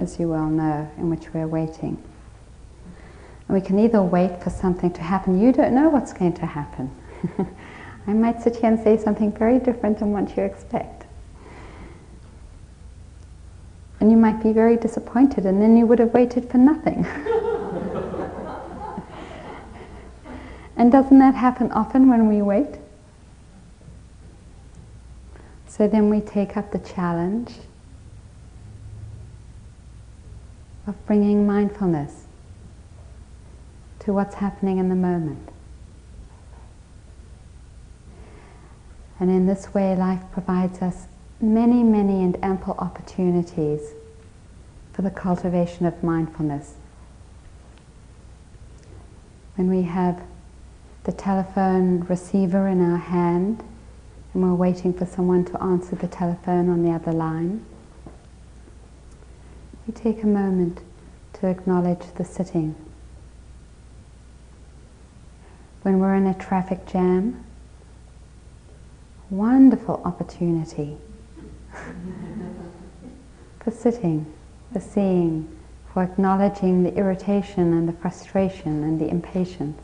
as you well know, in which we're waiting. And we can either wait for something to happen. You don't know what's going to happen. I might sit here and say something very different than what you expect. And you might be very disappointed, and then you would have waited for nothing. And doesn't that happen often when we wait? So then we take up the challenge of bringing mindfulness to what's happening in the moment. And in this way, life provides us many, many and ample opportunities for the cultivation of mindfulness. When we have the telephone receiver in our hand and we're waiting for someone to answer the telephone on the other line, we take a moment to acknowledge the sitting. When we're in a traffic jam, wonderful opportunity for sitting, for seeing, for acknowledging the irritation and the frustration and the impatience.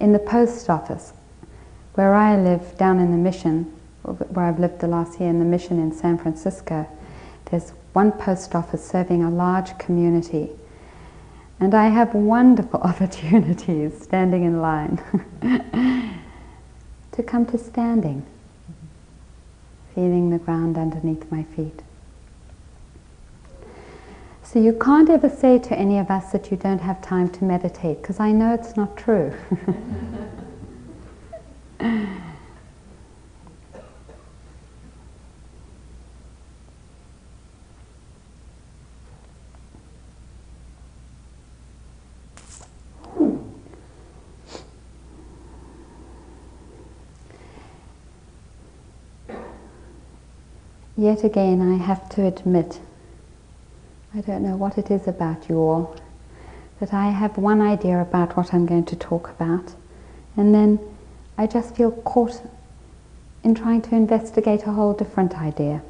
In the post office, where I live down in the Mission, where I've lived the last year in the Mission in San Francisco, there's one post office serving a large community. And I have wonderful opportunities standing in line to come to standing, feeling the ground underneath my feet. So you can't ever say to any of us that you don't have time to meditate, because I know it's not true. Yet again, I have to admit, I don't know what it is about you all, that I have one idea about what I'm going to talk about, and then I just feel caught in trying to investigate a whole different idea.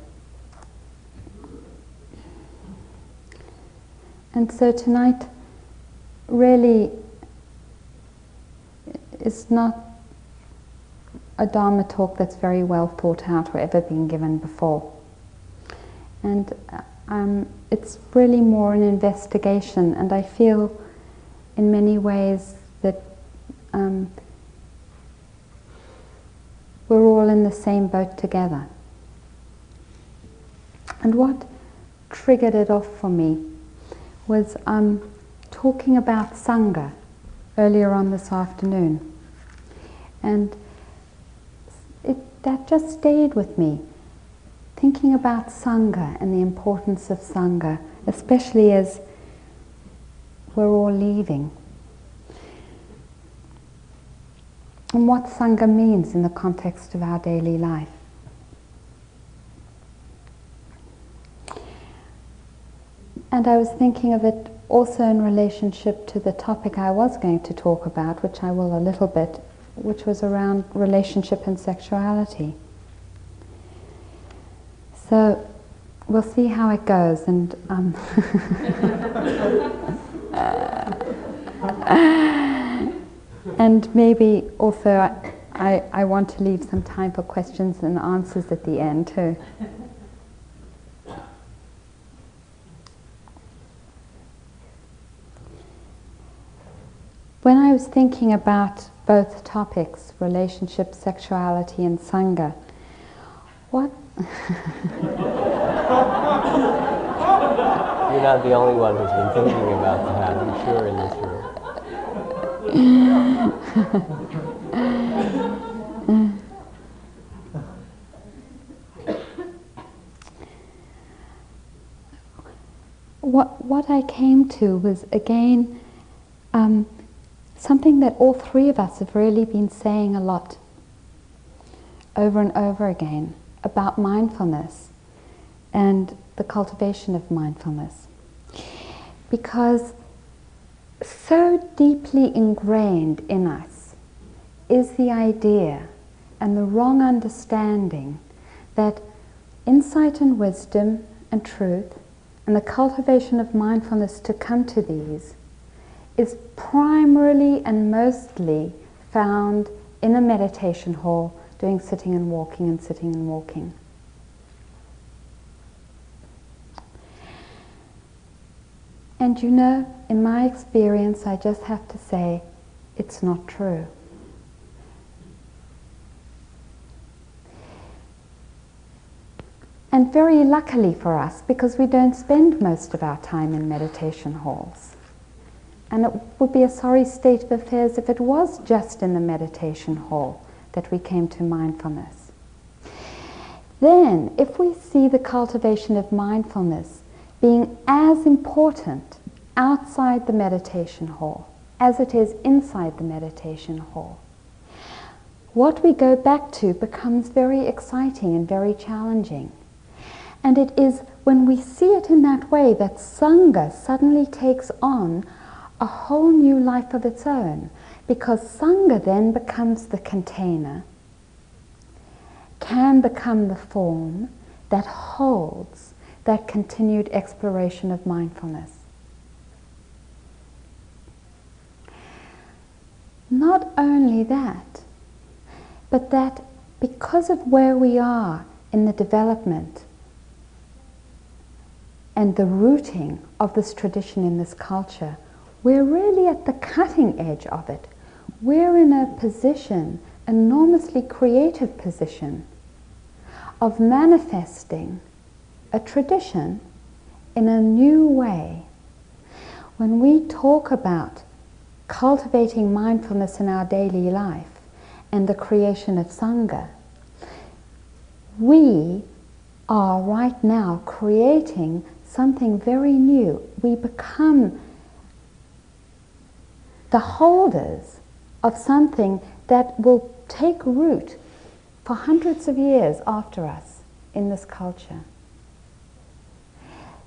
And so tonight really is not a Dharma talk that's very well thought out or ever been given before. And it's really more an investigation, and I feel in many ways that we're all in the same boat together. And what triggered it off for me was talking about Sangha earlier on this afternoon. And that just stayed with me, thinking about Sangha and the importance of Sangha, especially as we're all leaving. And what Sangha means in the context of our daily life. And I was thinking of it also in relationship to the topic I was going to talk about, which I will a little bit, which was around relationship and sexuality. So we'll see how it goes, and and maybe also I want to leave some time for questions and answers at the end too. When I was thinking about both topics, relationship, sexuality, and Sangha, what? You're not the only one who's been thinking about that, I'm sure, in this room. What I came to was, again, something that all three of us have really been saying a lot, over and over again, about mindfulness and the cultivation of mindfulness. Because so deeply ingrained in us is the idea and the wrong understanding that insight and wisdom and truth and the cultivation of mindfulness to come to these is primarily and mostly found in a meditation hall doing sitting and walking and sitting and walking. And you know, in my experience, I just have to say, it's not true. And very luckily for us, because we don't spend most of our time in meditation halls. And it would be a sorry state of affairs if it was just in the meditation hall that we came to mindfulness. Then, if we see the cultivation of mindfulness being as important outside the meditation hall as it is inside the meditation hall, what we go back to becomes very exciting and very challenging. And it is when we see it in that way that Sangha suddenly takes on a whole new life of its own, because Sangha then becomes the container, can become the form that holds that continued exploration of mindfulness. Not only that, but that because of where we are in the development and the rooting of this tradition in this culture, we're really at the cutting edge of it. We're in a position, enormously creative position, of manifesting a tradition in a new way. When we talk about cultivating mindfulness in our daily life and the creation of Sangha, we are right now creating something very new. We become the holders of something that will take root for hundreds of years after us in this culture.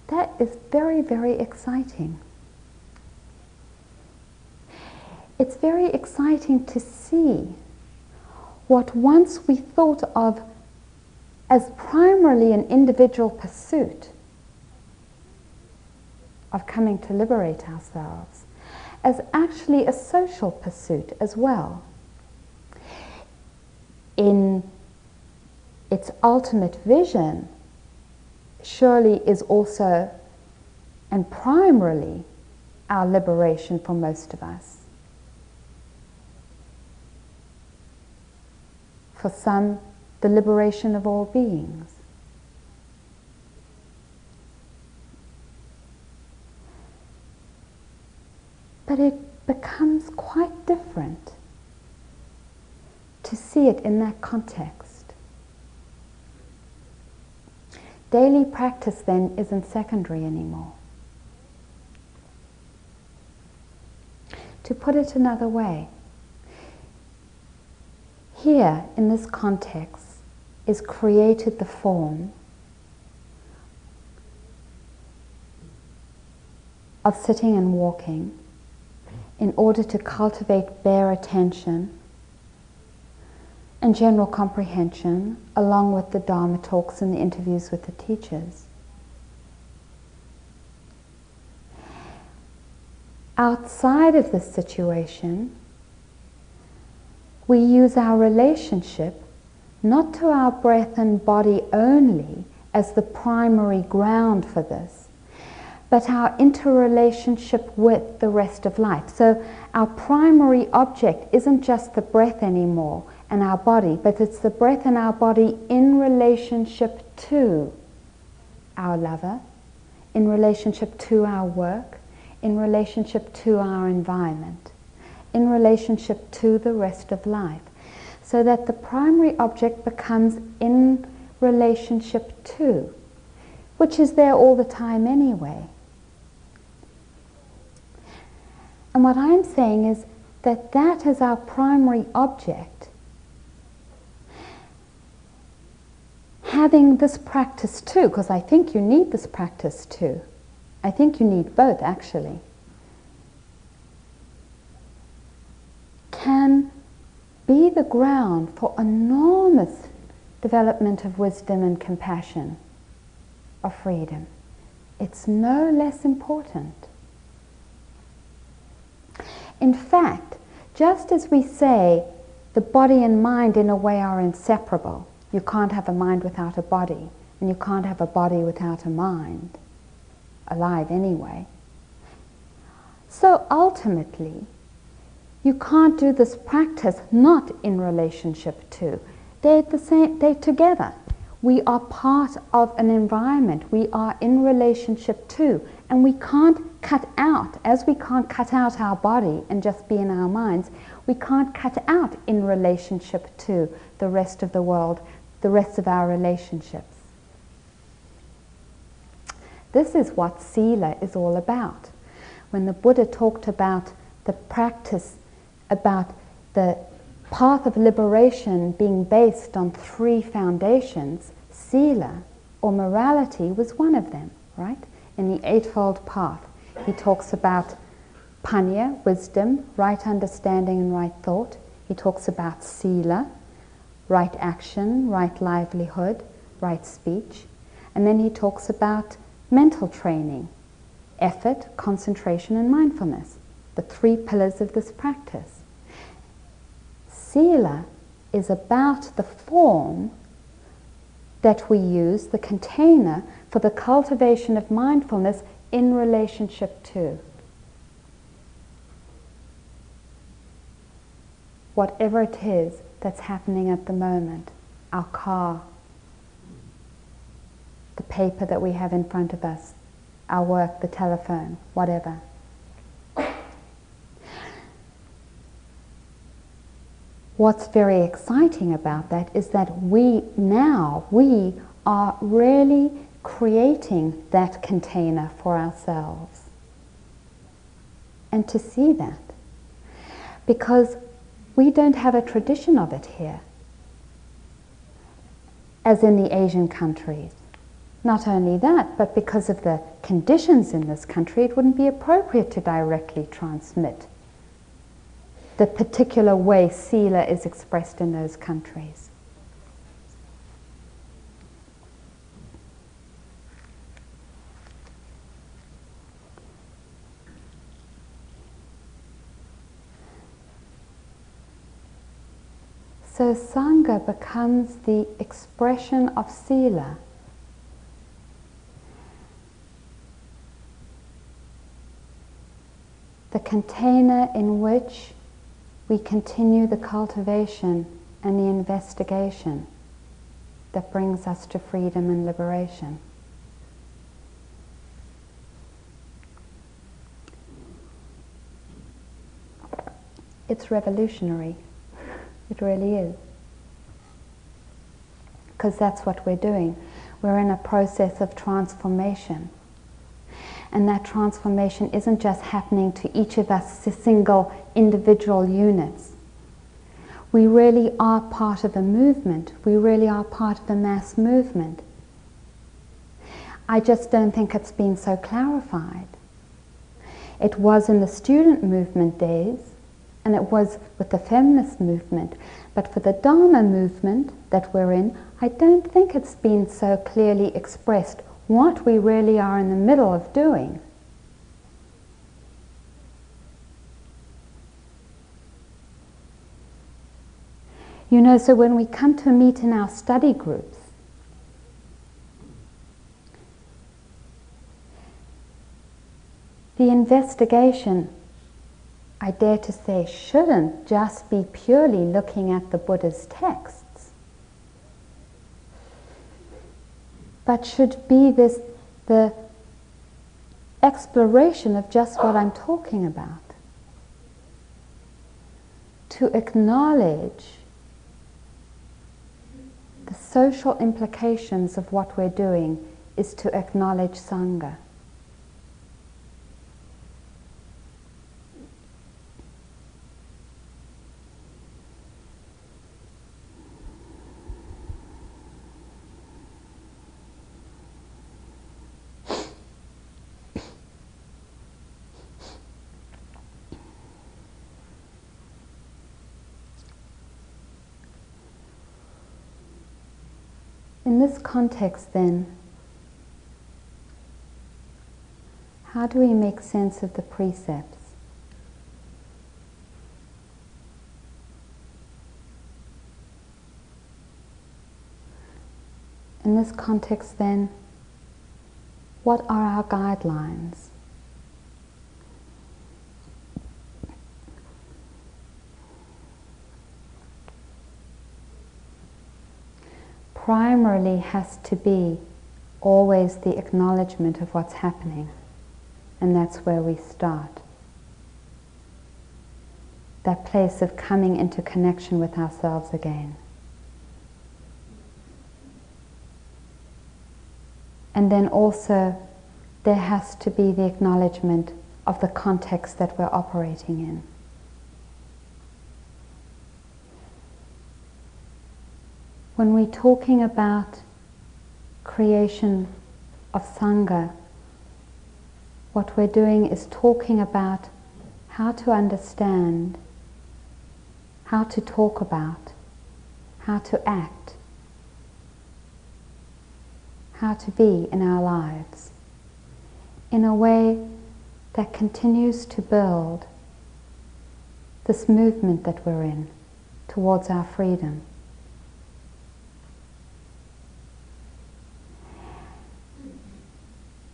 That is very, very exciting. It's very exciting to see what once we thought of as primarily an individual pursuit of coming to liberate ourselves, as actually a social pursuit as well, in its ultimate vision, surely is also and primarily our liberation for most of us. For some, the liberation of all beings. But it becomes quite different to see it in that context. Daily practice then isn't secondary anymore. To put it another way, here in this context is created the form of sitting and walking in order to cultivate bare attention and general comprehension, along with the Dharma talks and the interviews with the teachers. Outside of this situation, we use our relationship not to our breath and body only as the primary ground for this, but our interrelationship with the rest of life. So our primary object isn't just the breath anymore and our body, but it's the breath and our body in relationship to our lover, in relationship to our work, in relationship to our environment, in relationship to the rest of life. So that the primary object becomes in relationship to, which is there all the time anyway. And what I'm saying is that that is our primary object. Having this practice too, because I think you need this practice too. I think you need both, actually. Can be the ground for enormous development of wisdom and compassion, of freedom, it's no less important. In fact, just as we say the body and mind in a way are inseparable, you can't have a mind without a body, and you can't have a body without a mind, alive anyway. So ultimately, you can't do this practice not in relationship to. They're the same, they're together. We are part of an environment, we are in relationship to, and we can't cut out, as we can't cut out our body and just be in our minds, we can't cut out in relationship to the rest of the world, the rest of our relationships. This is what sila is all about. When the Buddha talked about the practice, about the path of liberation being based on three foundations, sila, or morality, was one of them, right? In the Eightfold Path, he talks about panya, wisdom, right understanding and right thought. He talks about sila, right action, right livelihood, right speech. And then he talks about mental training, effort, concentration and mindfulness, the three pillars of this practice. Sila is about the form that we use, the container for the cultivation of mindfulness in relationship to whatever it is that's happening at the moment, our car, the paper that we have in front of us, our work, the telephone, whatever. What's very exciting about that is that we are really creating that container for ourselves. And to see that, because we don't have a tradition of it here, as in the Asian countries. Not only that, but because of the conditions in this country, it wouldn't be appropriate to directly transmit the particular way sila is expressed in those countries. So Sangha becomes the expression of sila. The container in which we continue the cultivation and the investigation that brings us to freedom and liberation. It's revolutionary, it really is, because that's what we're doing. We're in a process of transformation. And that transformation isn't just happening to each of us as single individual units. We really are part of a movement. We really are part of a mass movement. I just don't think it's been so clarified. It was in the student movement days, and it was with the feminist movement. But for the Dharma movement that we're in, I don't think it's been so clearly expressed what we really are in the middle of doing. You know, so when we come to meet in our study groups, the investigation, I dare to say, shouldn't just be purely looking at the Buddha's text, but should be this, the exploration of just what I'm talking about. To acknowledge the social implications of what we're doing is to acknowledge Sangha. In this context, then, How do we make sense of the precepts? In this context then, what are our guidelines? Primarily has to be always the acknowledgement of what's happening, and that's where we start. That place of coming into connection with ourselves again. And then also, there has to be the acknowledgement of the context that we're operating in. When we're talking about creation of Sangha, what we're doing is talking about how to understand, how to talk about, how to act, how to be in our lives in a way that continues to build this movement that we're in towards our freedom.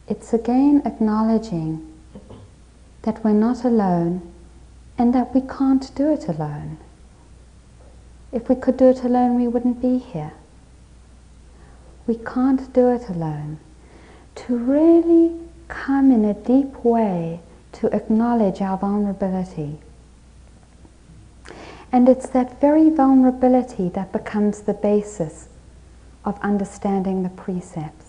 It's again acknowledging that we're not alone and that we can't do it alone. If we could do it alone, we wouldn't be here. We can't do it alone. To really come in a deep way to acknowledge our vulnerability. And it's that very vulnerability that becomes the basis of understanding the precepts.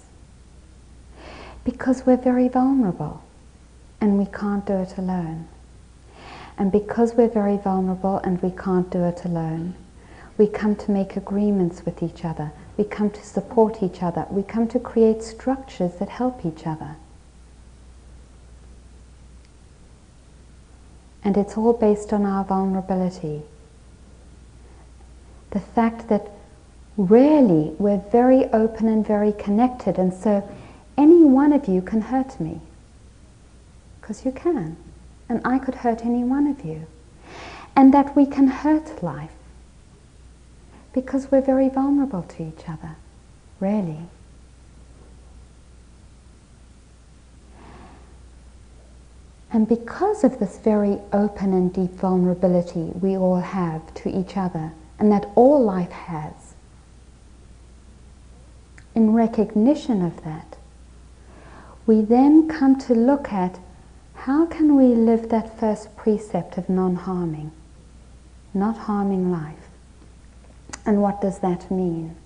Because we're very vulnerable and we can't do it alone. And because we're very vulnerable and we can't do it alone, we come to make agreements with each other, we come to support each other, we come to create structures that help each other. And it's all based on our vulnerability. The fact that really we're very open and very connected, and so any one of you can hurt me, because you can, and I could hurt any one of you. And that we can hurt life, because we're very vulnerable to each other, really. And because of this very open and deep vulnerability we all have to each other, and that all life has, in recognition of that, we then come to look at how can we live that first precept of non-harming, not harming life, and what does that mean?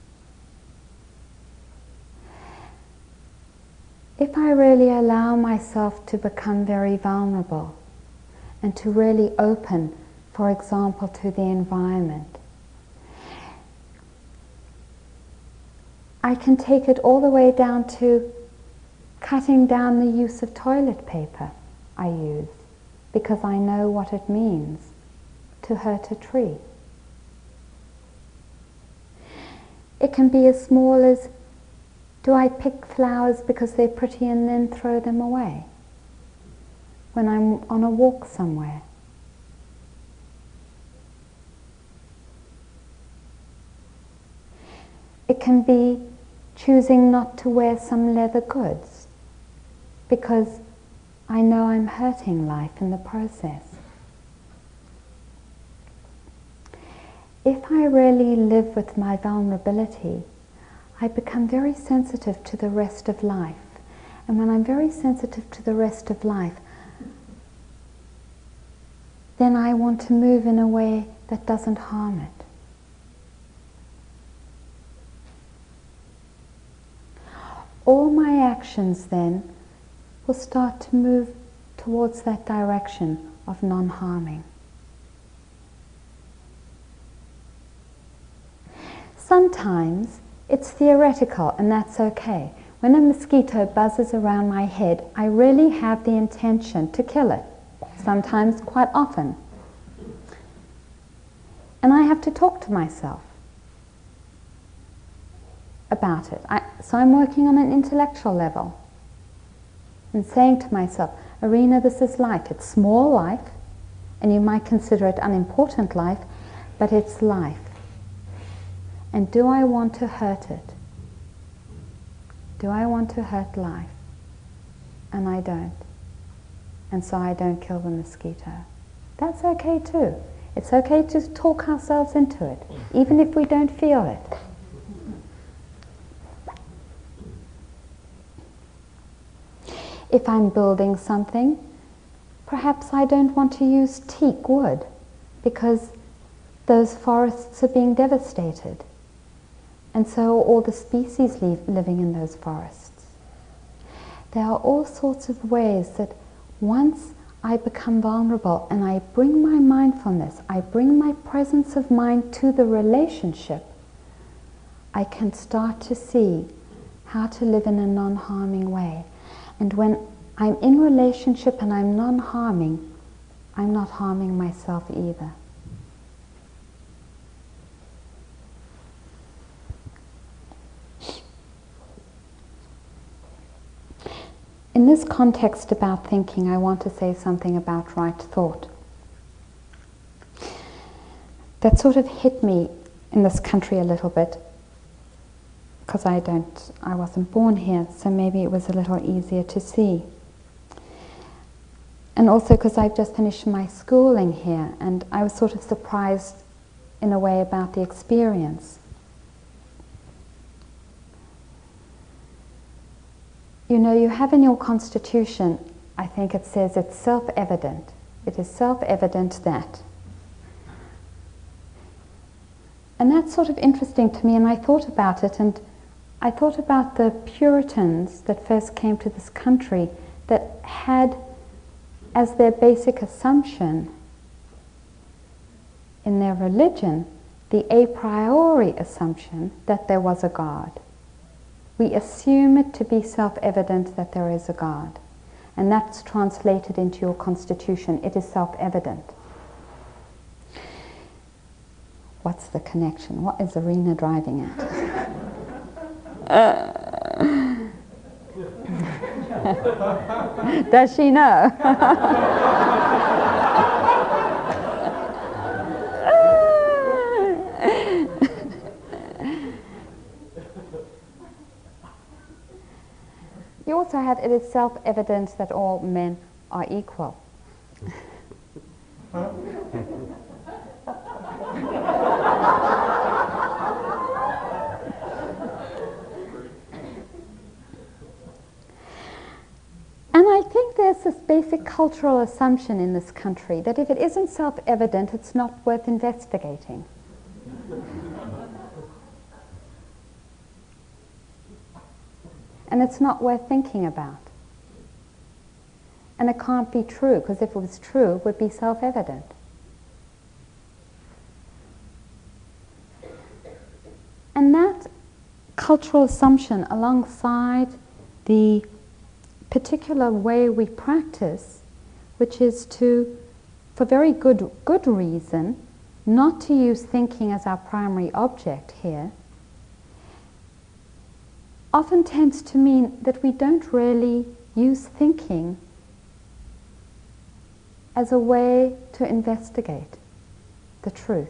If I really allow myself to become very vulnerable and to really open, for example, to the environment, I can take it all the way down to cutting down the use of toilet paper I use because I know what it means to hurt a tree. It can be as small as, do I pick flowers because they're pretty and then throw them away when I'm on a walk somewhere? It can be choosing not to wear some leather goods because I know I'm hurting life in the process. If I really live with my vulnerability, I become very sensitive to the rest of life. And when I'm very sensitive to the rest of life, then I want to move in a way that doesn't harm it. All my actions then will start to move towards that direction of non-harming. Sometimes it's theoretical, and that's okay. When a mosquito buzzes around my head, I really have the intention to kill it, sometimes quite often. And I have to talk to myself about it. So I'm working on an intellectual level. and saying to myself, Arinna, this is life. It's small life, and you might consider it unimportant life, but it's life. And do I want to hurt it? Do I want to hurt life? And I don't. And so I don't kill the mosquito. That's okay too. It's okay to talk ourselves into it, even if we don't feel it. If I'm building something, perhaps I don't want to use teak wood because those forests are being devastated. And so all the species living in those forests. There are all sorts of ways that once I become vulnerable and I bring my mindfulness, I bring my presence of mind to the relationship, I can start to see how to live in a non-harming way. And when I'm in relationship and I'm non-harming, I'm not harming myself either. In this context about thinking, I want to say something about right thought. That sort of hit me in this country a little bit, because I wasn't born here, so maybe it was a little easier to see. And also because I've just finished my schooling here, and I was sort of surprised in a way about the experience. You know, you have in your constitution, I think it says it's self-evident. It is self-evident that. And that's sort of interesting to me, and I thought about it, and I thought about the Puritans that first came to this country that had as their basic assumption in their religion the a priori assumption that there was a God. We assume it to be self-evident that there is a God, and that's translated into your constitution. It is self-evident. What's the connection? What is Arinna driving at? Does she know? You also have, it is self-evident that all men are equal. And I think there's this basic cultural assumption in this country that if it isn't self-evident, it's not worth investigating. And it's not worth thinking about. And it can't be true, because if it was true, it would be self-evident. And that cultural assumption, alongside the particular way we practice, which is to, for very good reason, not to use thinking as our primary object here, often tends to mean that we don't really use thinking as a way to investigate the truth.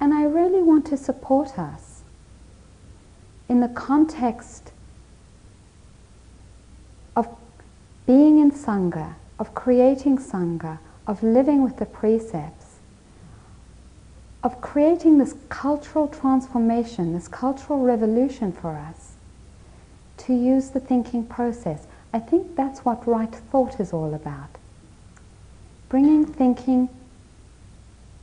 And I really want to support us in the context of being in Sangha, of creating Sangha, of living with the precepts, of creating this cultural transformation, this cultural revolution for us, to use the thinking process. I think that's what right thought is all about. Bringing thinking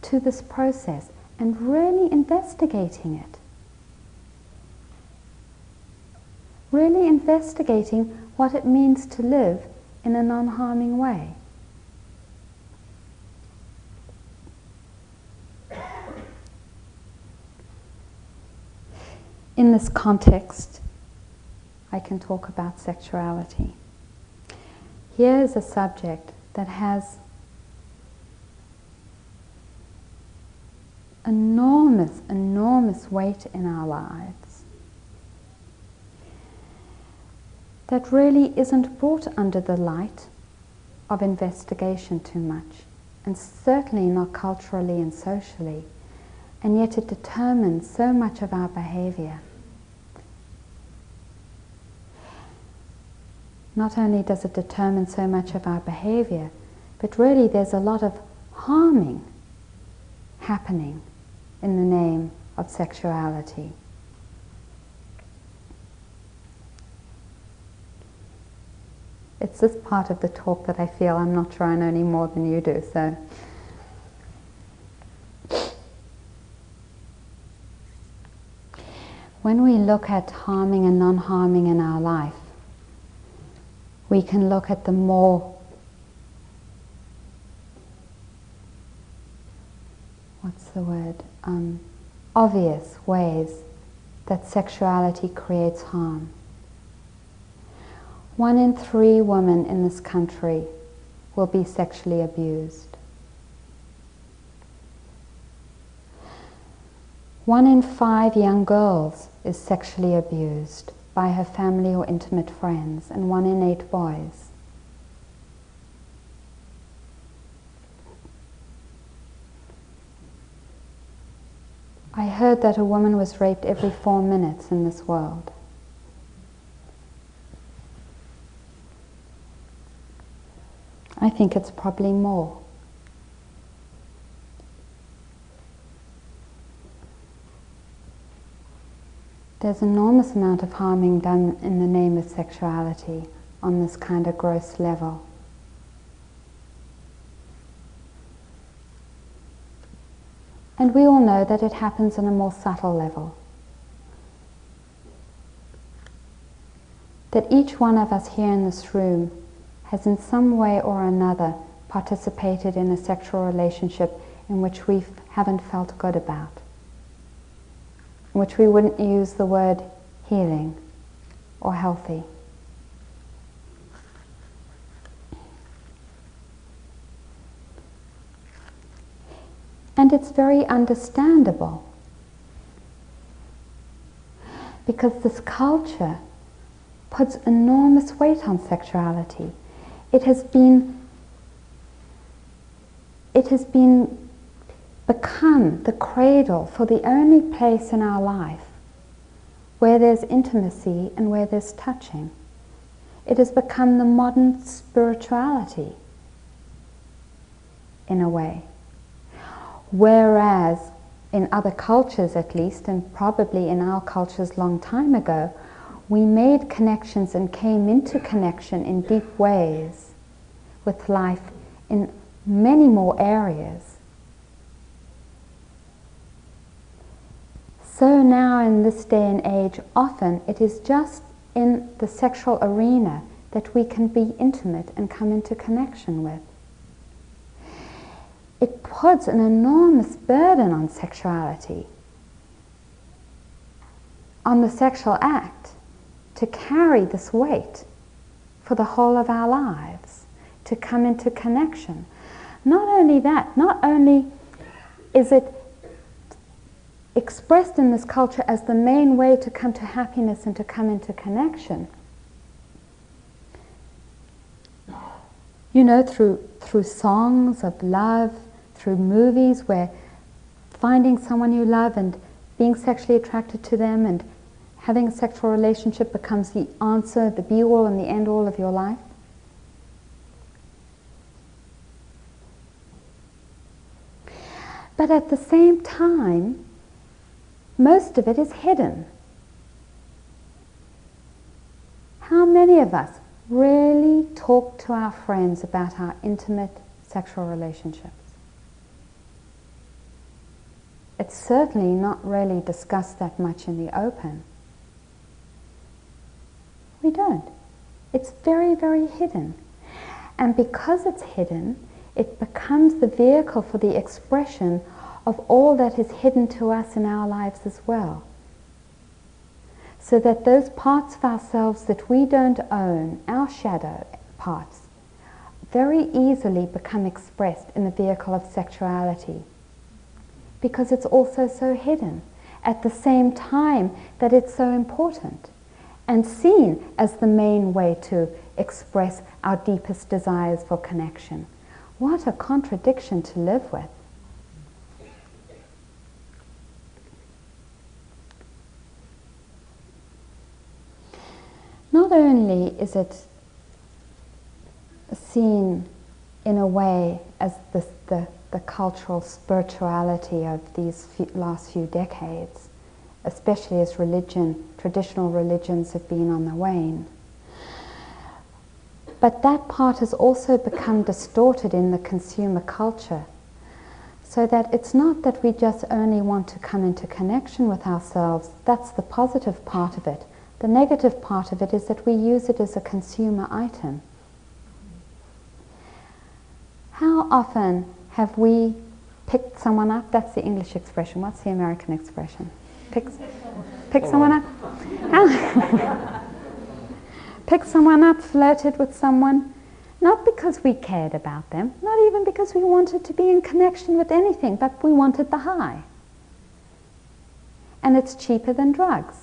to this process and really investigating it. Really investigating what it means to live in a non-harming way. In this context, I can talk about sexuality. Here is a subject that has enormous, enormous weight in our lives. that really isn't brought under the light of investigation too much, and certainly not culturally and socially, and yet it determines so much of our behavior. Not only does it determine so much of our behavior, but really there's a lot of harming happening in the name of sexuality. It's this part of the talk that I feel I'm not sure I know any more than you do, so. When we look at harming and non-harming in our life, we can look at the more, what's the word, obvious ways that sexuality creates harm. 1 in 3 women in this country will be sexually abused. 1 in 5 young girls is sexually abused by her family or intimate friends, and 1 in 8 boys. I heard that a woman was raped every 4 minutes in this world. I think it's probably more. There's an enormous amount of harming done in the name of sexuality on this kind of gross level. And we all know that it happens on a more subtle level. That each one of us here in this room has in some way or another participated in a sexual relationship in which we haven't felt good about, in which we wouldn't use the word healing or healthy. And it's very understandable, because this culture puts enormous weight on sexuality. It has become the cradle for the only place in our life where there's intimacy and where there's touching. It has become the modern spirituality, in a way. Whereas in other cultures, at least, and probably in our cultures long time ago, we made connections and came into connection in deep ways with life in many more areas. So now in this day and age, often it is just in the sexual arena that we can be intimate and come into connection with. It puts an enormous burden on sexuality, on the sexual act, to carry this weight for the whole of our lives, to come into connection. Not only that, not only is it expressed in this culture as the main way to come to happiness and to come into connection, you know, through songs of love, through movies where finding someone you love and being sexually attracted to them and having a sexual relationship becomes the answer, the be-all and the end-all of your life. But at the same time, most of it is hidden. How many of us really talk to our friends about our intimate sexual relationships? It's certainly not really discussed that much in the open. We don't. It's very, very hidden. And because it's hidden, it becomes the vehicle for the expression of all that is hidden to us in our lives as well. So that those parts of ourselves that we don't own, our shadow parts, very easily become expressed in the vehicle of sexuality, because it's also so hidden at the same time that it's so important. and seen as the main way to express our deepest desires for connection. What a contradiction to live with. Not only is it seen in a way as the cultural spirituality of these last few decades, especially as religion, traditional religions have been on the wane, but that part has also become distorted in the consumer culture, so that it's not that we just only want to come into connection with ourselves. That's the positive part of it. The negative part of it is that we use it as a consumer item. How often have we picked someone up? That's the English expression. What's the American expression? Pick someone up? Pick someone up, flirted with someone, not because we cared about them, not even because we wanted to be in connection with anything, but we wanted the high. And it's cheaper than drugs.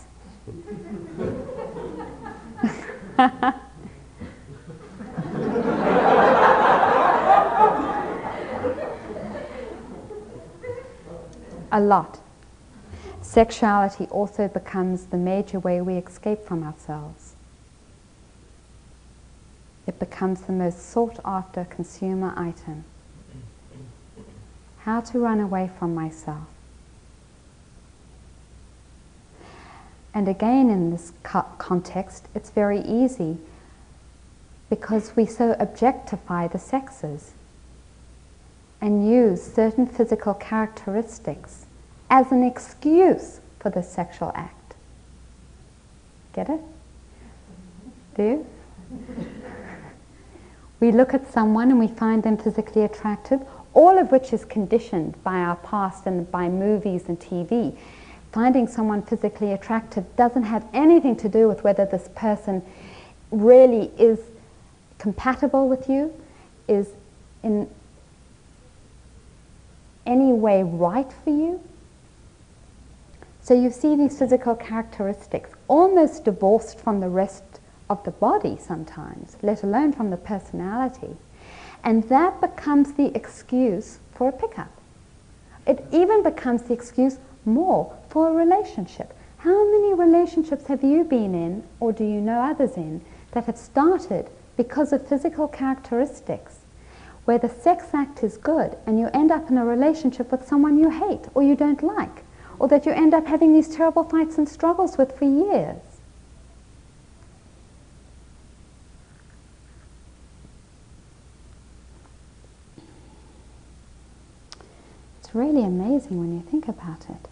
A lot. Sexuality also becomes the major way we escape from ourselves. It becomes the most sought after consumer item. How to run away from myself. And again, in this context, it's very easy because we so objectify the sexes and use certain physical characteristics as an excuse for the sexual act. Get it? Do you? We look at someone and we find them physically attractive, all of which is conditioned by our past and by movies and TV. Finding someone physically attractive doesn't have anything to do with whether this person really is compatible with you, is in any way right for you. So you see these physical characteristics almost divorced from the rest of the body sometimes, let alone from the personality. And that becomes the excuse for a pickup. It even becomes the excuse more for a relationship. How many relationships have you been in, or do you know others in, that have started because of physical characteristics, where the sex act is good and you end up in a relationship with someone you hate or you don't like, or that you end up having these terrible fights and struggles with for years? It's really amazing when you think about it.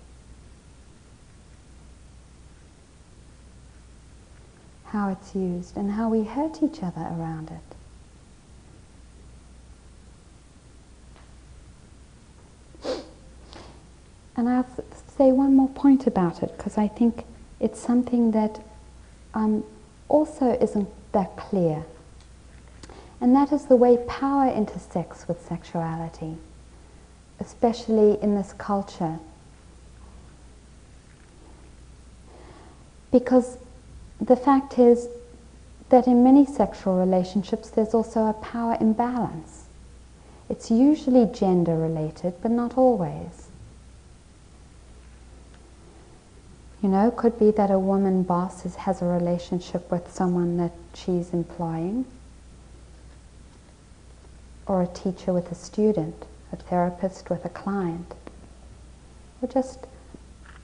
How it's used and how we hurt each other around it. And I'll say one more point about it, because I think it's something that also isn't that clear. And that is the way power intersects with sexuality, especially in this culture. Because the fact is that in many sexual relationships there's also a power imbalance. It's usually gender related, but not always. You know, it could be that a woman boss has a relationship with someone that she's employing, or a teacher with a student, a therapist with a client, or just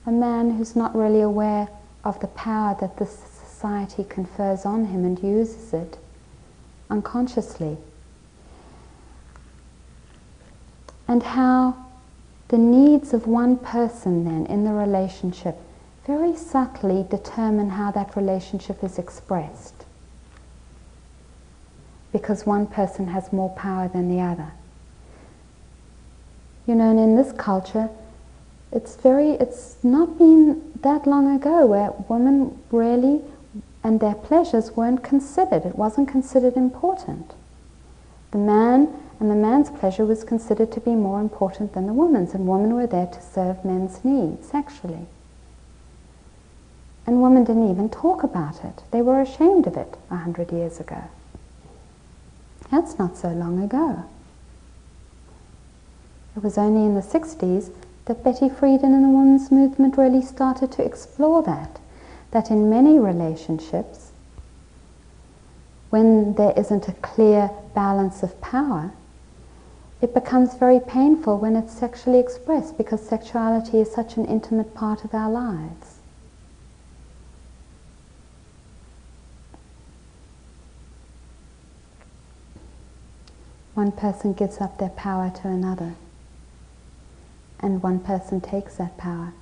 a man who's not really aware of the power that this society confers on him and uses it unconsciously. And how the needs of one person then in the relationship very subtly determine how that relationship is expressed, because one person has more power than the other. You know, and in this culture, it's not been that long ago where women really and their pleasures weren't considered. It wasn't considered important. The man and the man's pleasure was considered to be more important than the woman's, and women were there to serve men's needs sexually. and women didn't even talk about it. They were ashamed of it 100 years ago. That's not so long ago. It was only in the 60s that Betty Friedan and the women's movement really started to explore that in many relationships, when there isn't a clear balance of power, it becomes very painful when it's sexually expressed, because sexuality is such an intimate part of our lives. One person gives up their power to another, and one person takes that power.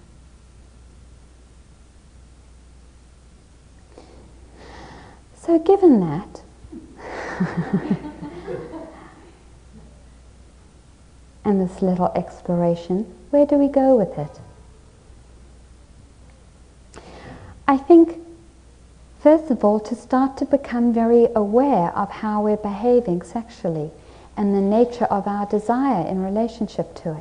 So given that, and this little exploration, where do we go with it? I think, first of all, to start to become very aware of how we're behaving sexually and the nature of our desire in relationship to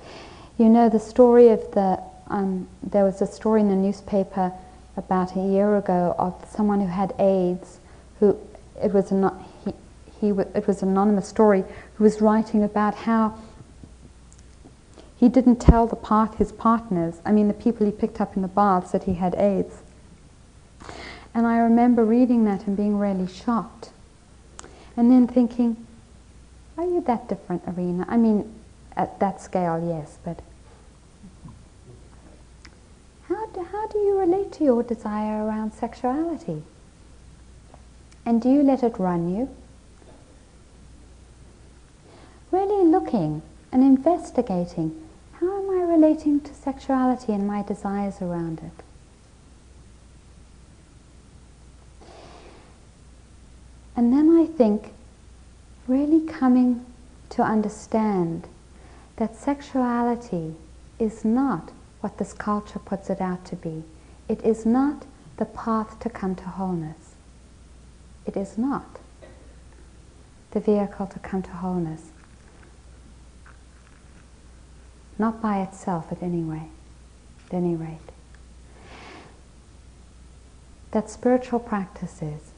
it. You know the story of the, there was a story in the newspaper about a year ago of someone who had AIDS, who, it was not, it was an anonymous story, who was writing about how he didn't tell his partners, I mean the people he picked up in the baths, that he had AIDS. And I remember reading that and being really shocked. And then thinking, are you that different, Arinna? I mean, at that scale, yes, but how do you relate to your desire around sexuality? And do you let it run you? Really looking and investigating, how am I relating to sexuality and my desires around it? And then I think really coming to understand that sexuality is not what this culture puts it out to be. It is not the path to come to wholeness. It is not the vehicle to come to wholeness. Not by itself, at any rate. That spiritual practice is.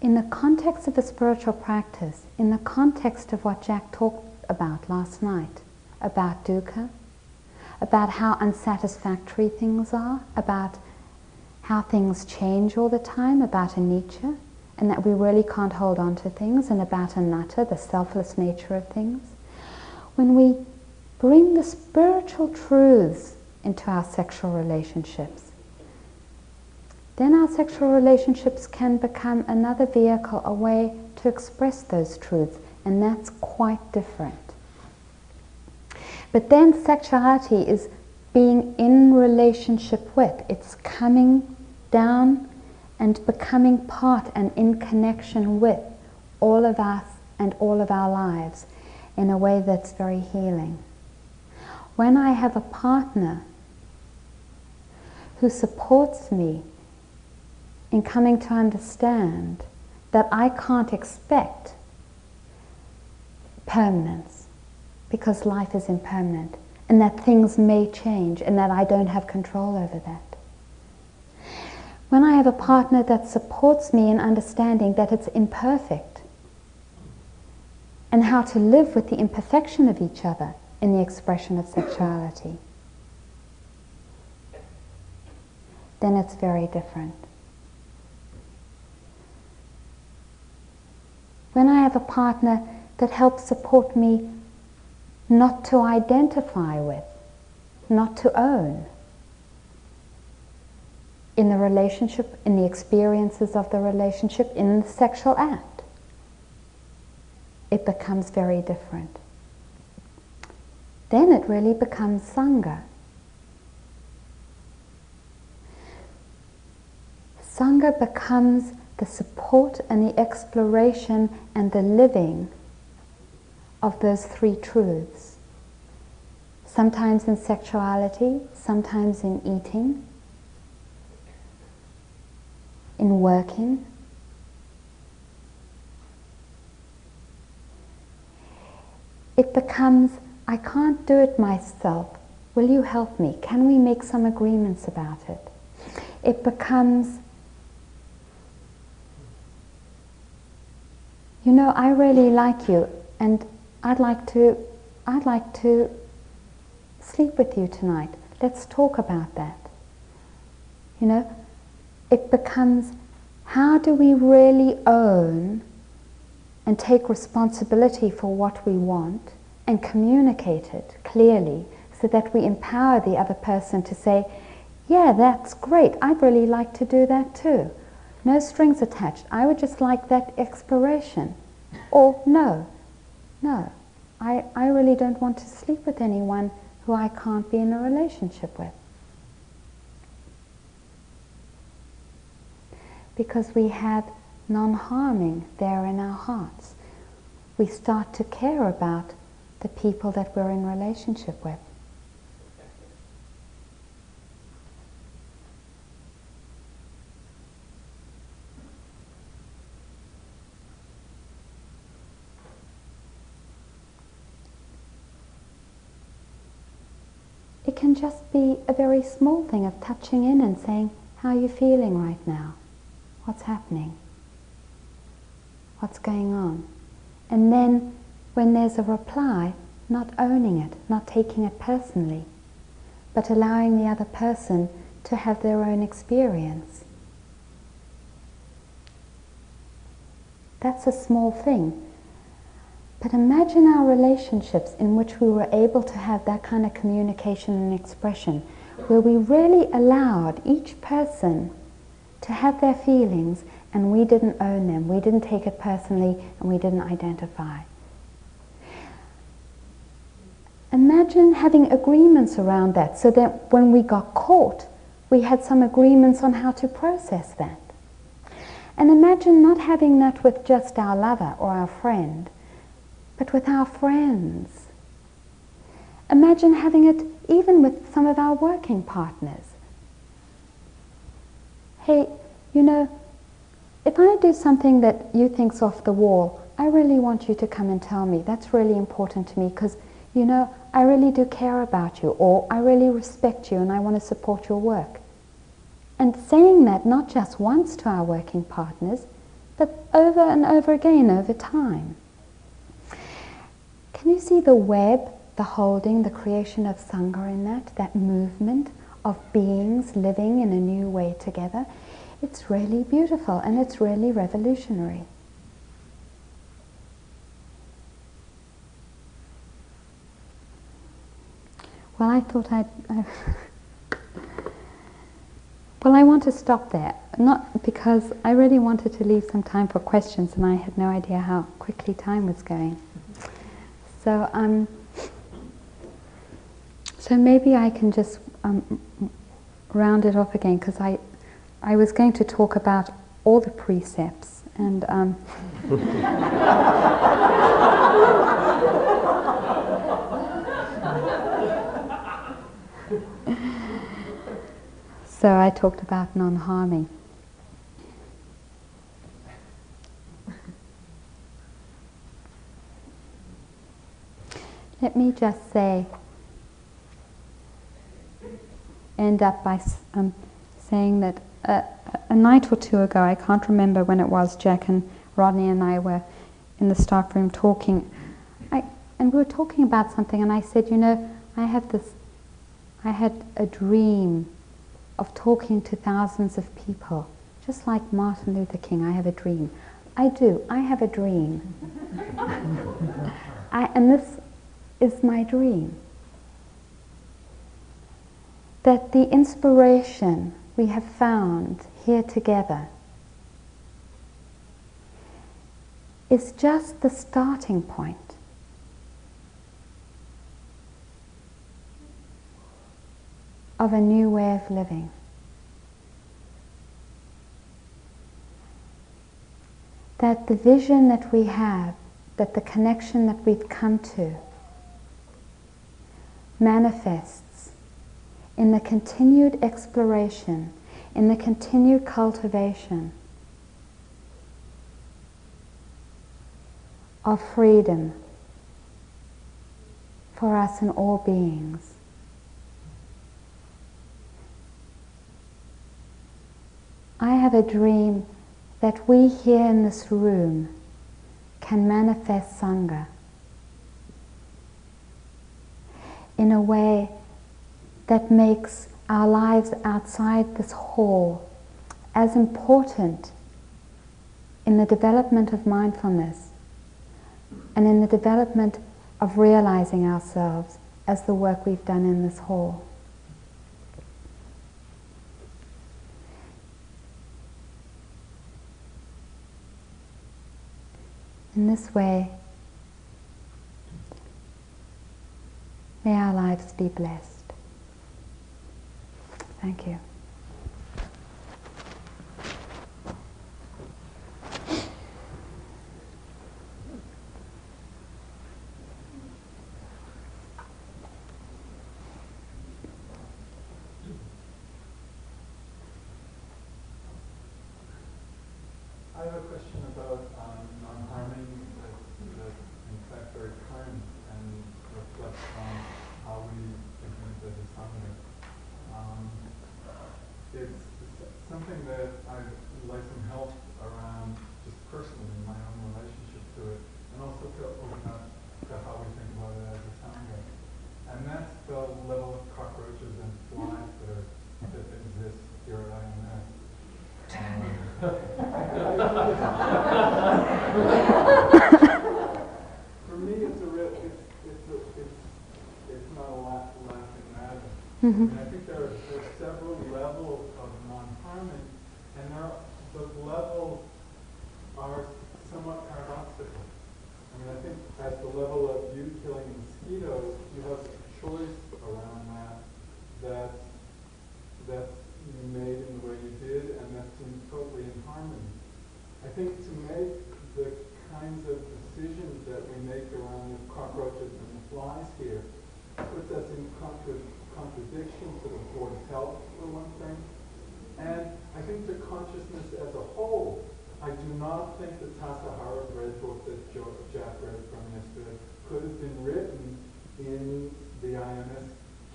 In the context of the spiritual practice, in the context of what Jack talked about last night, about dukkha, about how unsatisfactory things are, about how things change all the time, about anicca, and that we really can't hold on to things, and about anatta, the selfless nature of things. When we bring the spiritual truths into our sexual relationships, then our sexual relationships can become another vehicle, a way to express those truths, and that's quite different. But then sexuality is being in relationship with, it's coming down and becoming part and in connection with all of us and all of our lives, in a way that's very healing. When I have a partner who supports me in coming to understand that I can't expect permanence, because life is impermanent, and that things may change, and that I don't have control over that. When I have a partner that supports me in understanding that it's imperfect, and how to live with the imperfection of each other in the expression of sexuality, then it's very different. When I have a partner that helps support me not to identify with, not to own, in the relationship, in the experiences of the relationship, in the sexual act, it becomes very different. Then it really becomes Sangha. Sangha becomes the support and the exploration and the living of those three truths. Sometimes in sexuality, sometimes in eating, in working, it becomes, I can't do it myself, Will you help me? Can we make some agreements about it? It becomes, you know, I really like you, and I'd like to sleep with you tonight. Let's talk about that. You know, it becomes, how do we really own and take responsibility for what we want and communicate it clearly so that we empower the other person to say, yeah, that's great, I'd really like to do that too. No strings attached, I would just like that exploration. Or no, I really don't want to sleep with anyone who I can't be in a relationship with. Because we have non-harming there in our hearts. We start to care about the people that we're in relationship with. It can just be a very small thing of touching in and saying, how are you feeling right now? What's happening? What's going on? And then when there's a reply, not owning it, not taking it personally, but allowing the other person to have their own experience. That's a small thing. But imagine our relationships in which we were able to have that kind of communication and expression, where we really allowed each person to have their feelings, and we didn't own them, we didn't take it personally, and we didn't identify. Imagine having agreements around that, so that when we got caught, we had some agreements on how to process that. And imagine not having that with just our lover or our friend, but with our friends. Imagine having it even with some of our working partners. Hey, you know, if I do something that you think's off the wall, I really want you to come and tell me. That's really important to me because, you know, I really do care about you, or I really respect you and I want to support your work. And saying that not just once to our working partners, but over and over again over time. Can you see the web, the holding, the creation of Sangha in that, that movement of beings living in a new way together? It's really beautiful and it's really revolutionary. Well, I thought I want to stop there, not because I really wanted to leave some time for questions and I had no idea how quickly time was going. So, maybe I can just round it off again, because I was going to talk about all the precepts, and so I talked about non-harming. Let me just say, end up by saying that a night or two ago, I can't remember when it was, Jack and Rodney and I were in the staff room talking, and we were talking about something, and I said, you know, I had a dream of talking to thousands of people, just like Martin Luther King. I have a dream. I have a dream. And this is my dream. That the inspiration we have found here together is just the starting point. Of a new way of living. That the vision that we have, that the connection that we've come to manifests in the continued exploration, in the continued cultivation of freedom for us and all beings, I have a dream that we here in this room can manifest Sangha in a way that makes our lives outside this hall as important in the development of mindfulness and in the development of realizing ourselves as the work we've done in this hall. In this way, may our lives be blessed. Thank you. And I think there are several levels of non-harming, and those levels are somewhat paradoxical. I mean, I think at the level of you killing mosquitoes, you have a choice around that you made in the way you did, and that seems totally in harmony. I think to make the kinds of decisions that we make around the cockroaches and the flies here puts us in contradiction to the Board of Health, for one thing. And I think the consciousness as a whole, I do not think the Tassajara Bread book that Jack read from yesterday could have been written in the IMS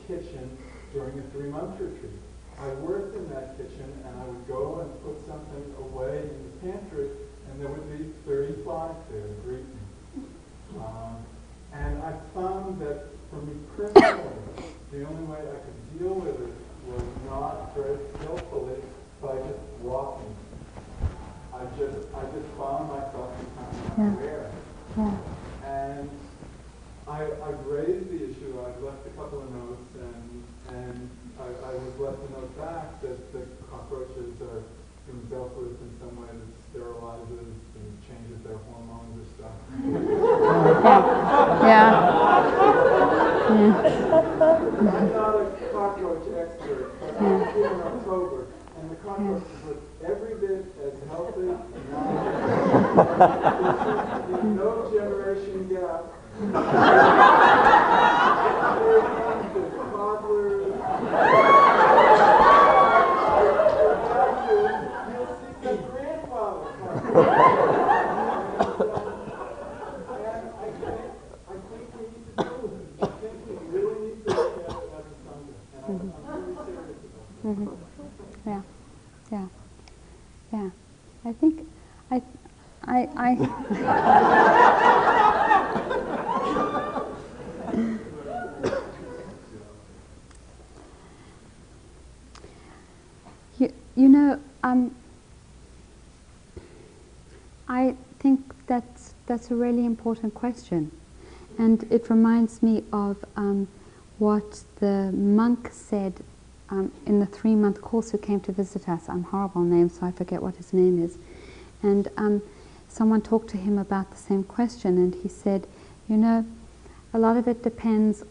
kitchen during a 3-month retreat. I worked in that kitchen, and I would go and put something away in the pantry, and there would be 30 flies there greeting me. And I found that for me personally, the only way I could deal with it was not very skillfully by just walking. I just found myself becoming aware. Yeah. And I've raised the issue. I've left a couple of notes, and I was left a note back that the cockroaches are involved with in some way that sterilizes and changes their hormones or stuff. I'm not a cockroach expert, but I was here in October, and the cockroaches were every bit as healthy and not. There's no generation gap. There's toddlers. Yeah. I think I think that's a really important question, and it reminds me of what the monk said. In the 3-month course who came to visit us. I'm horrible name, so I forget what his name is. And someone talked to him about the same question, and he said, you know, a lot of it depends,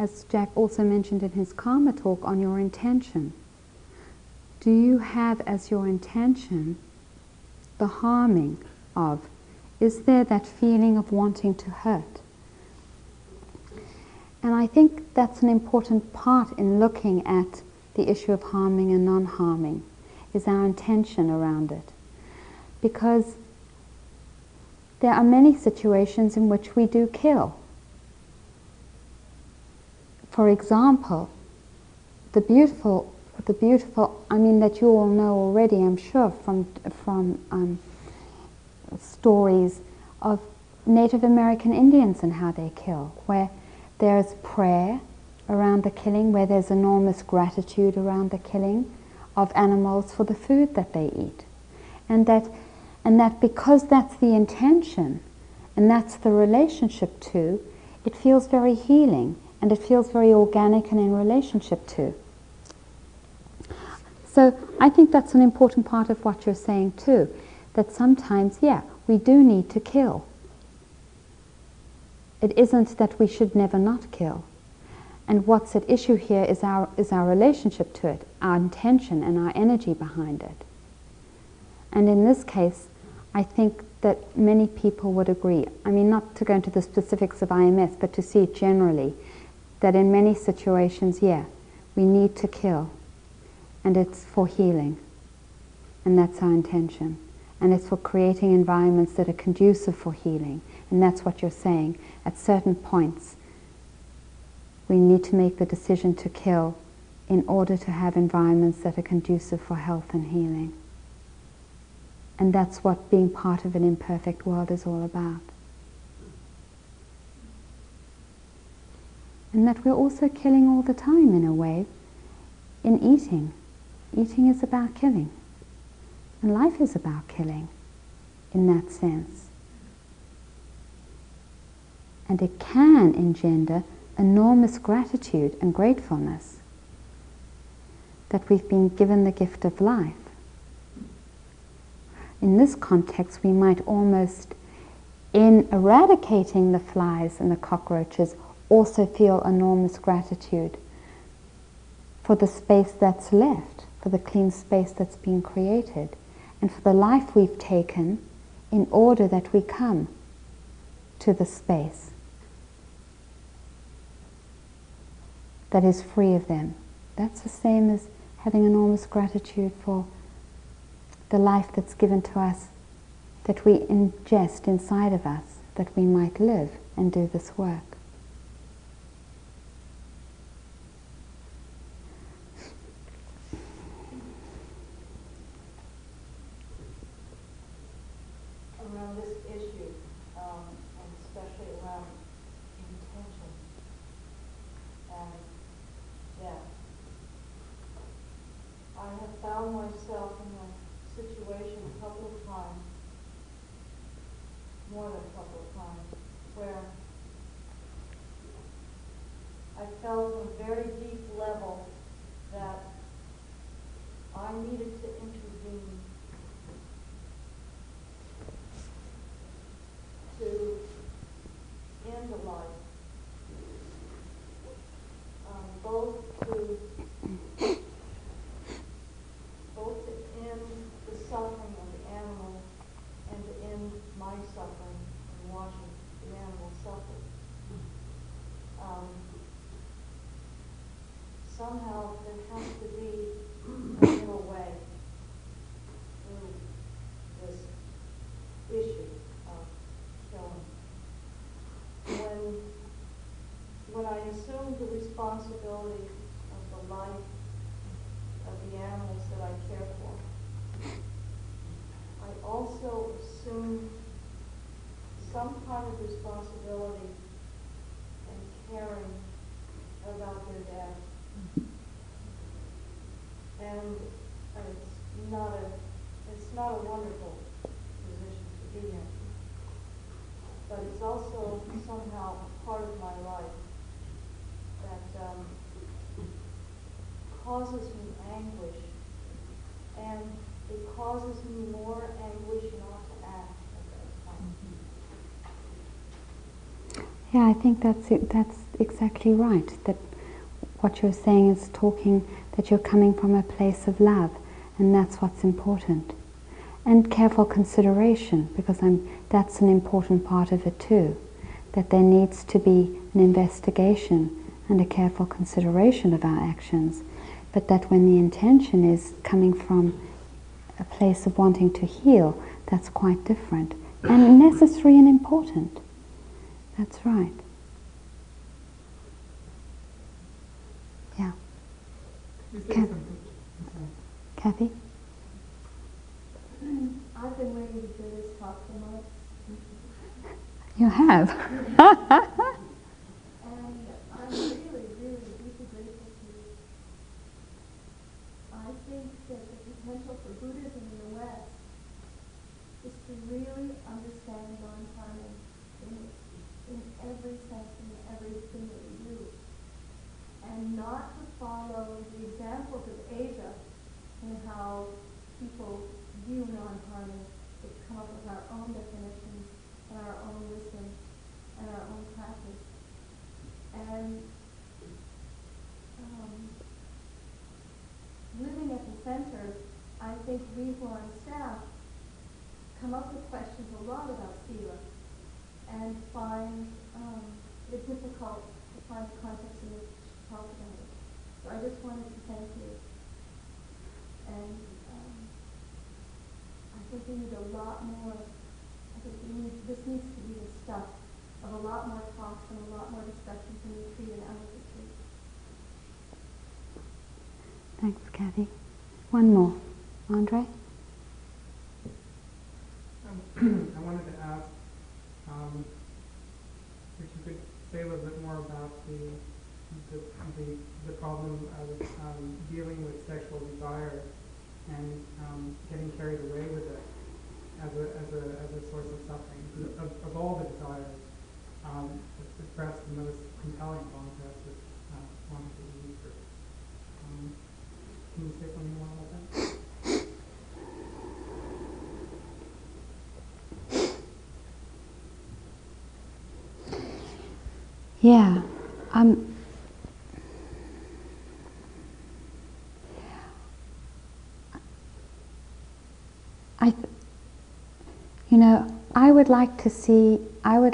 as Jack also mentioned in his karma talk, on your intention. Do you have as your intention the harming of? Is there that feeling of wanting to hurt? And I think that's an important part in looking at the issue of harming and non-harming, is our intention around it. Because there are many situations in which we do kill. For example, the beautiful the beautiful, I mean, that you all know already, I'm sure, from stories of Native American Indians and how they kill, where there's prayer around the killing, where there's enormous gratitude around the killing of animals for the food that they eat. And that because that's the intention, and that's the relationship to, it feels very healing, and it feels very organic and in relationship to. So I think that's an important part of what you're saying too, that sometimes, yeah, we do need to kill. It isn't that we should never not kill. And what's at issue here is our relationship to it, our intention and our energy behind it. And in this case, I think that many people would agree. I mean, not to go into the specifics of IMS, but to see generally that in many situations, yeah, we need to kill. And it's for healing. And that's our intention. And it's for creating environments that are conducive for healing. And that's what you're saying. At certain points, we need to make the decision to kill in order to have environments that are conducive for health and healing. And that's what being part of an imperfect world is all about. And that we're also killing all the time, in a way, in eating. Eating is about killing. And life is about killing, in that sense. And it can engender enormous gratitude and gratefulness that we've been given the gift of life. In this context, we might almost, in eradicating the flies and the cockroaches, also feel enormous gratitude for the space that's left, for the clean space that's been created, and for the life we've taken in order that we come to the space that is free of them. That's the same as having enormous gratitude for the life that's given to us, that we ingest inside of us, that we might live and do this work. Around this issue, and especially around intention and death, I have found myself in situation a couple of times, more than a couple of times, where I felt on a very deep level that I needed to intervene to end the life, both to end the suffering of the animal and to end my suffering and watching the animal suffer. Somehow there has to be a middle way through this issue of killing. When I assumed the responsibility of the life of the animals that I care for, I also assume some kind of responsibility and caring about their death. And it's not a wonderful position to be in, but it's also somehow part of my life that causes me anguish, and it causes me more anguish not to act at that time. Yeah, I think that's it. That's exactly right. That what you're saying is talking, that you're coming from a place of love, and that's what's important. And careful consideration, because that's an important part of it too, that there needs to be an investigation and a careful consideration of our actions. But that when the intention is coming from a place of wanting to heal, that's quite different and necessary and important. That's right. Yeah. Kathy? I've been waiting to do this talk for months. You have? And I'm really, really deeply grateful to you. I think that the potential for Buddhism in the West is to really understand non-harming in every sense, in everything that we do, and not to follow the examples of Asia and how people view non-harming, but come up with our own definitions and our own wisdom and our own practice. And living at the center, I think we who are on staff come up with questions a lot about sila and find it difficult to find the context in which to talk about it. So I just wanted to thank you. And I think we need a lot more, this needs to be the stuff of a lot more talks and a lot more discussions in retreat and out of retreat. Thanks, Kathy. One more. Andre? I wanted to ask if you could say a little bit more about the problem of dealing with sexual desire and getting carried away with it as a source of suffering. Of all the desires, it's perhaps the most compelling one to us is one of the need for. Can you say something more about that? Yeah, I would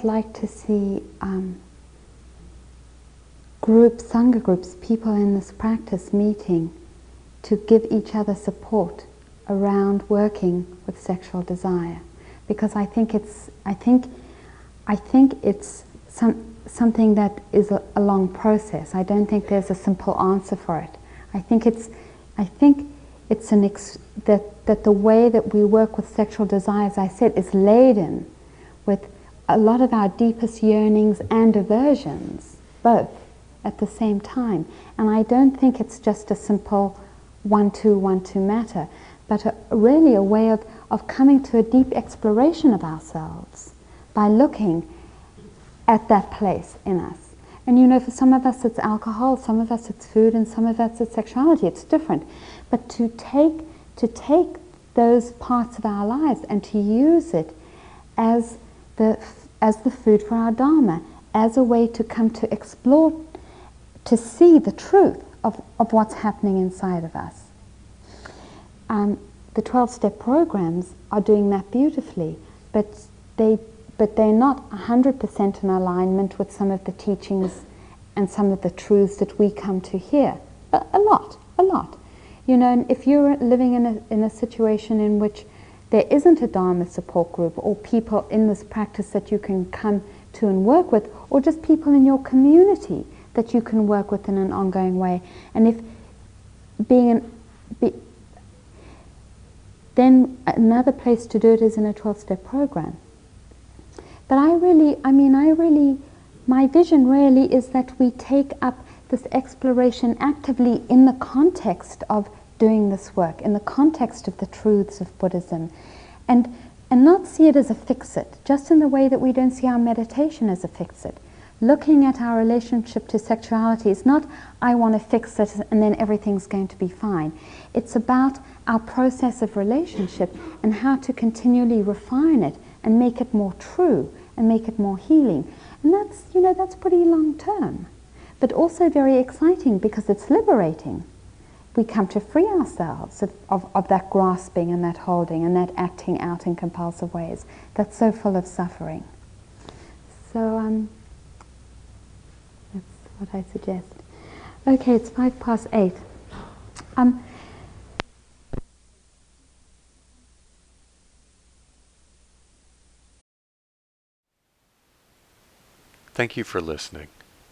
like to see, groups, Sangha groups, people in this practice meeting to give each other support around working with sexual desire, because I think it's something that is a long process. I don't think there's a simple answer for it. I think that the way that we work with sexual desire, as I said, is laden with a lot of our deepest yearnings and aversions, both at the same time. And I don't think it's just a simple one-two matter, but really a way of coming to a deep exploration of ourselves by looking at that place in us. And for some of us it's alcohol, some of us it's food, and some of us it's sexuality. It's different. But to take those parts of our lives and to use it as the food for our Dharma, as a way to come to explore, to see the truth of what's happening inside of us. The 12-step programs are doing that beautifully, but they're not 100% in alignment with some of the teachings and some of the truths that we come to hear. A lot. And if you're living in a situation in which there isn't a Dharma support group, or people in this practice that you can come to and work with, or just people in your community that you can work with in an ongoing way, and if then another place to do it is in a 12-step program. But my vision really is that we take up this exploration actively in the context of doing this work, in the context of the truths of Buddhism, and not see it as a fix-it, just in the way that we don't see our meditation as a fix-it. Looking at our relationship to sexuality is not, I want to fix it and then everything's going to be fine. It's about our process of relationship and how to continually refine it and make it more true and make it more healing. And that's pretty long term, but also very exciting because it's liberating. We come to free ourselves of that grasping and that holding and that acting out in compulsive ways that's so full of suffering. So that's what I suggest. Okay, it's 8:05. Thank you for listening.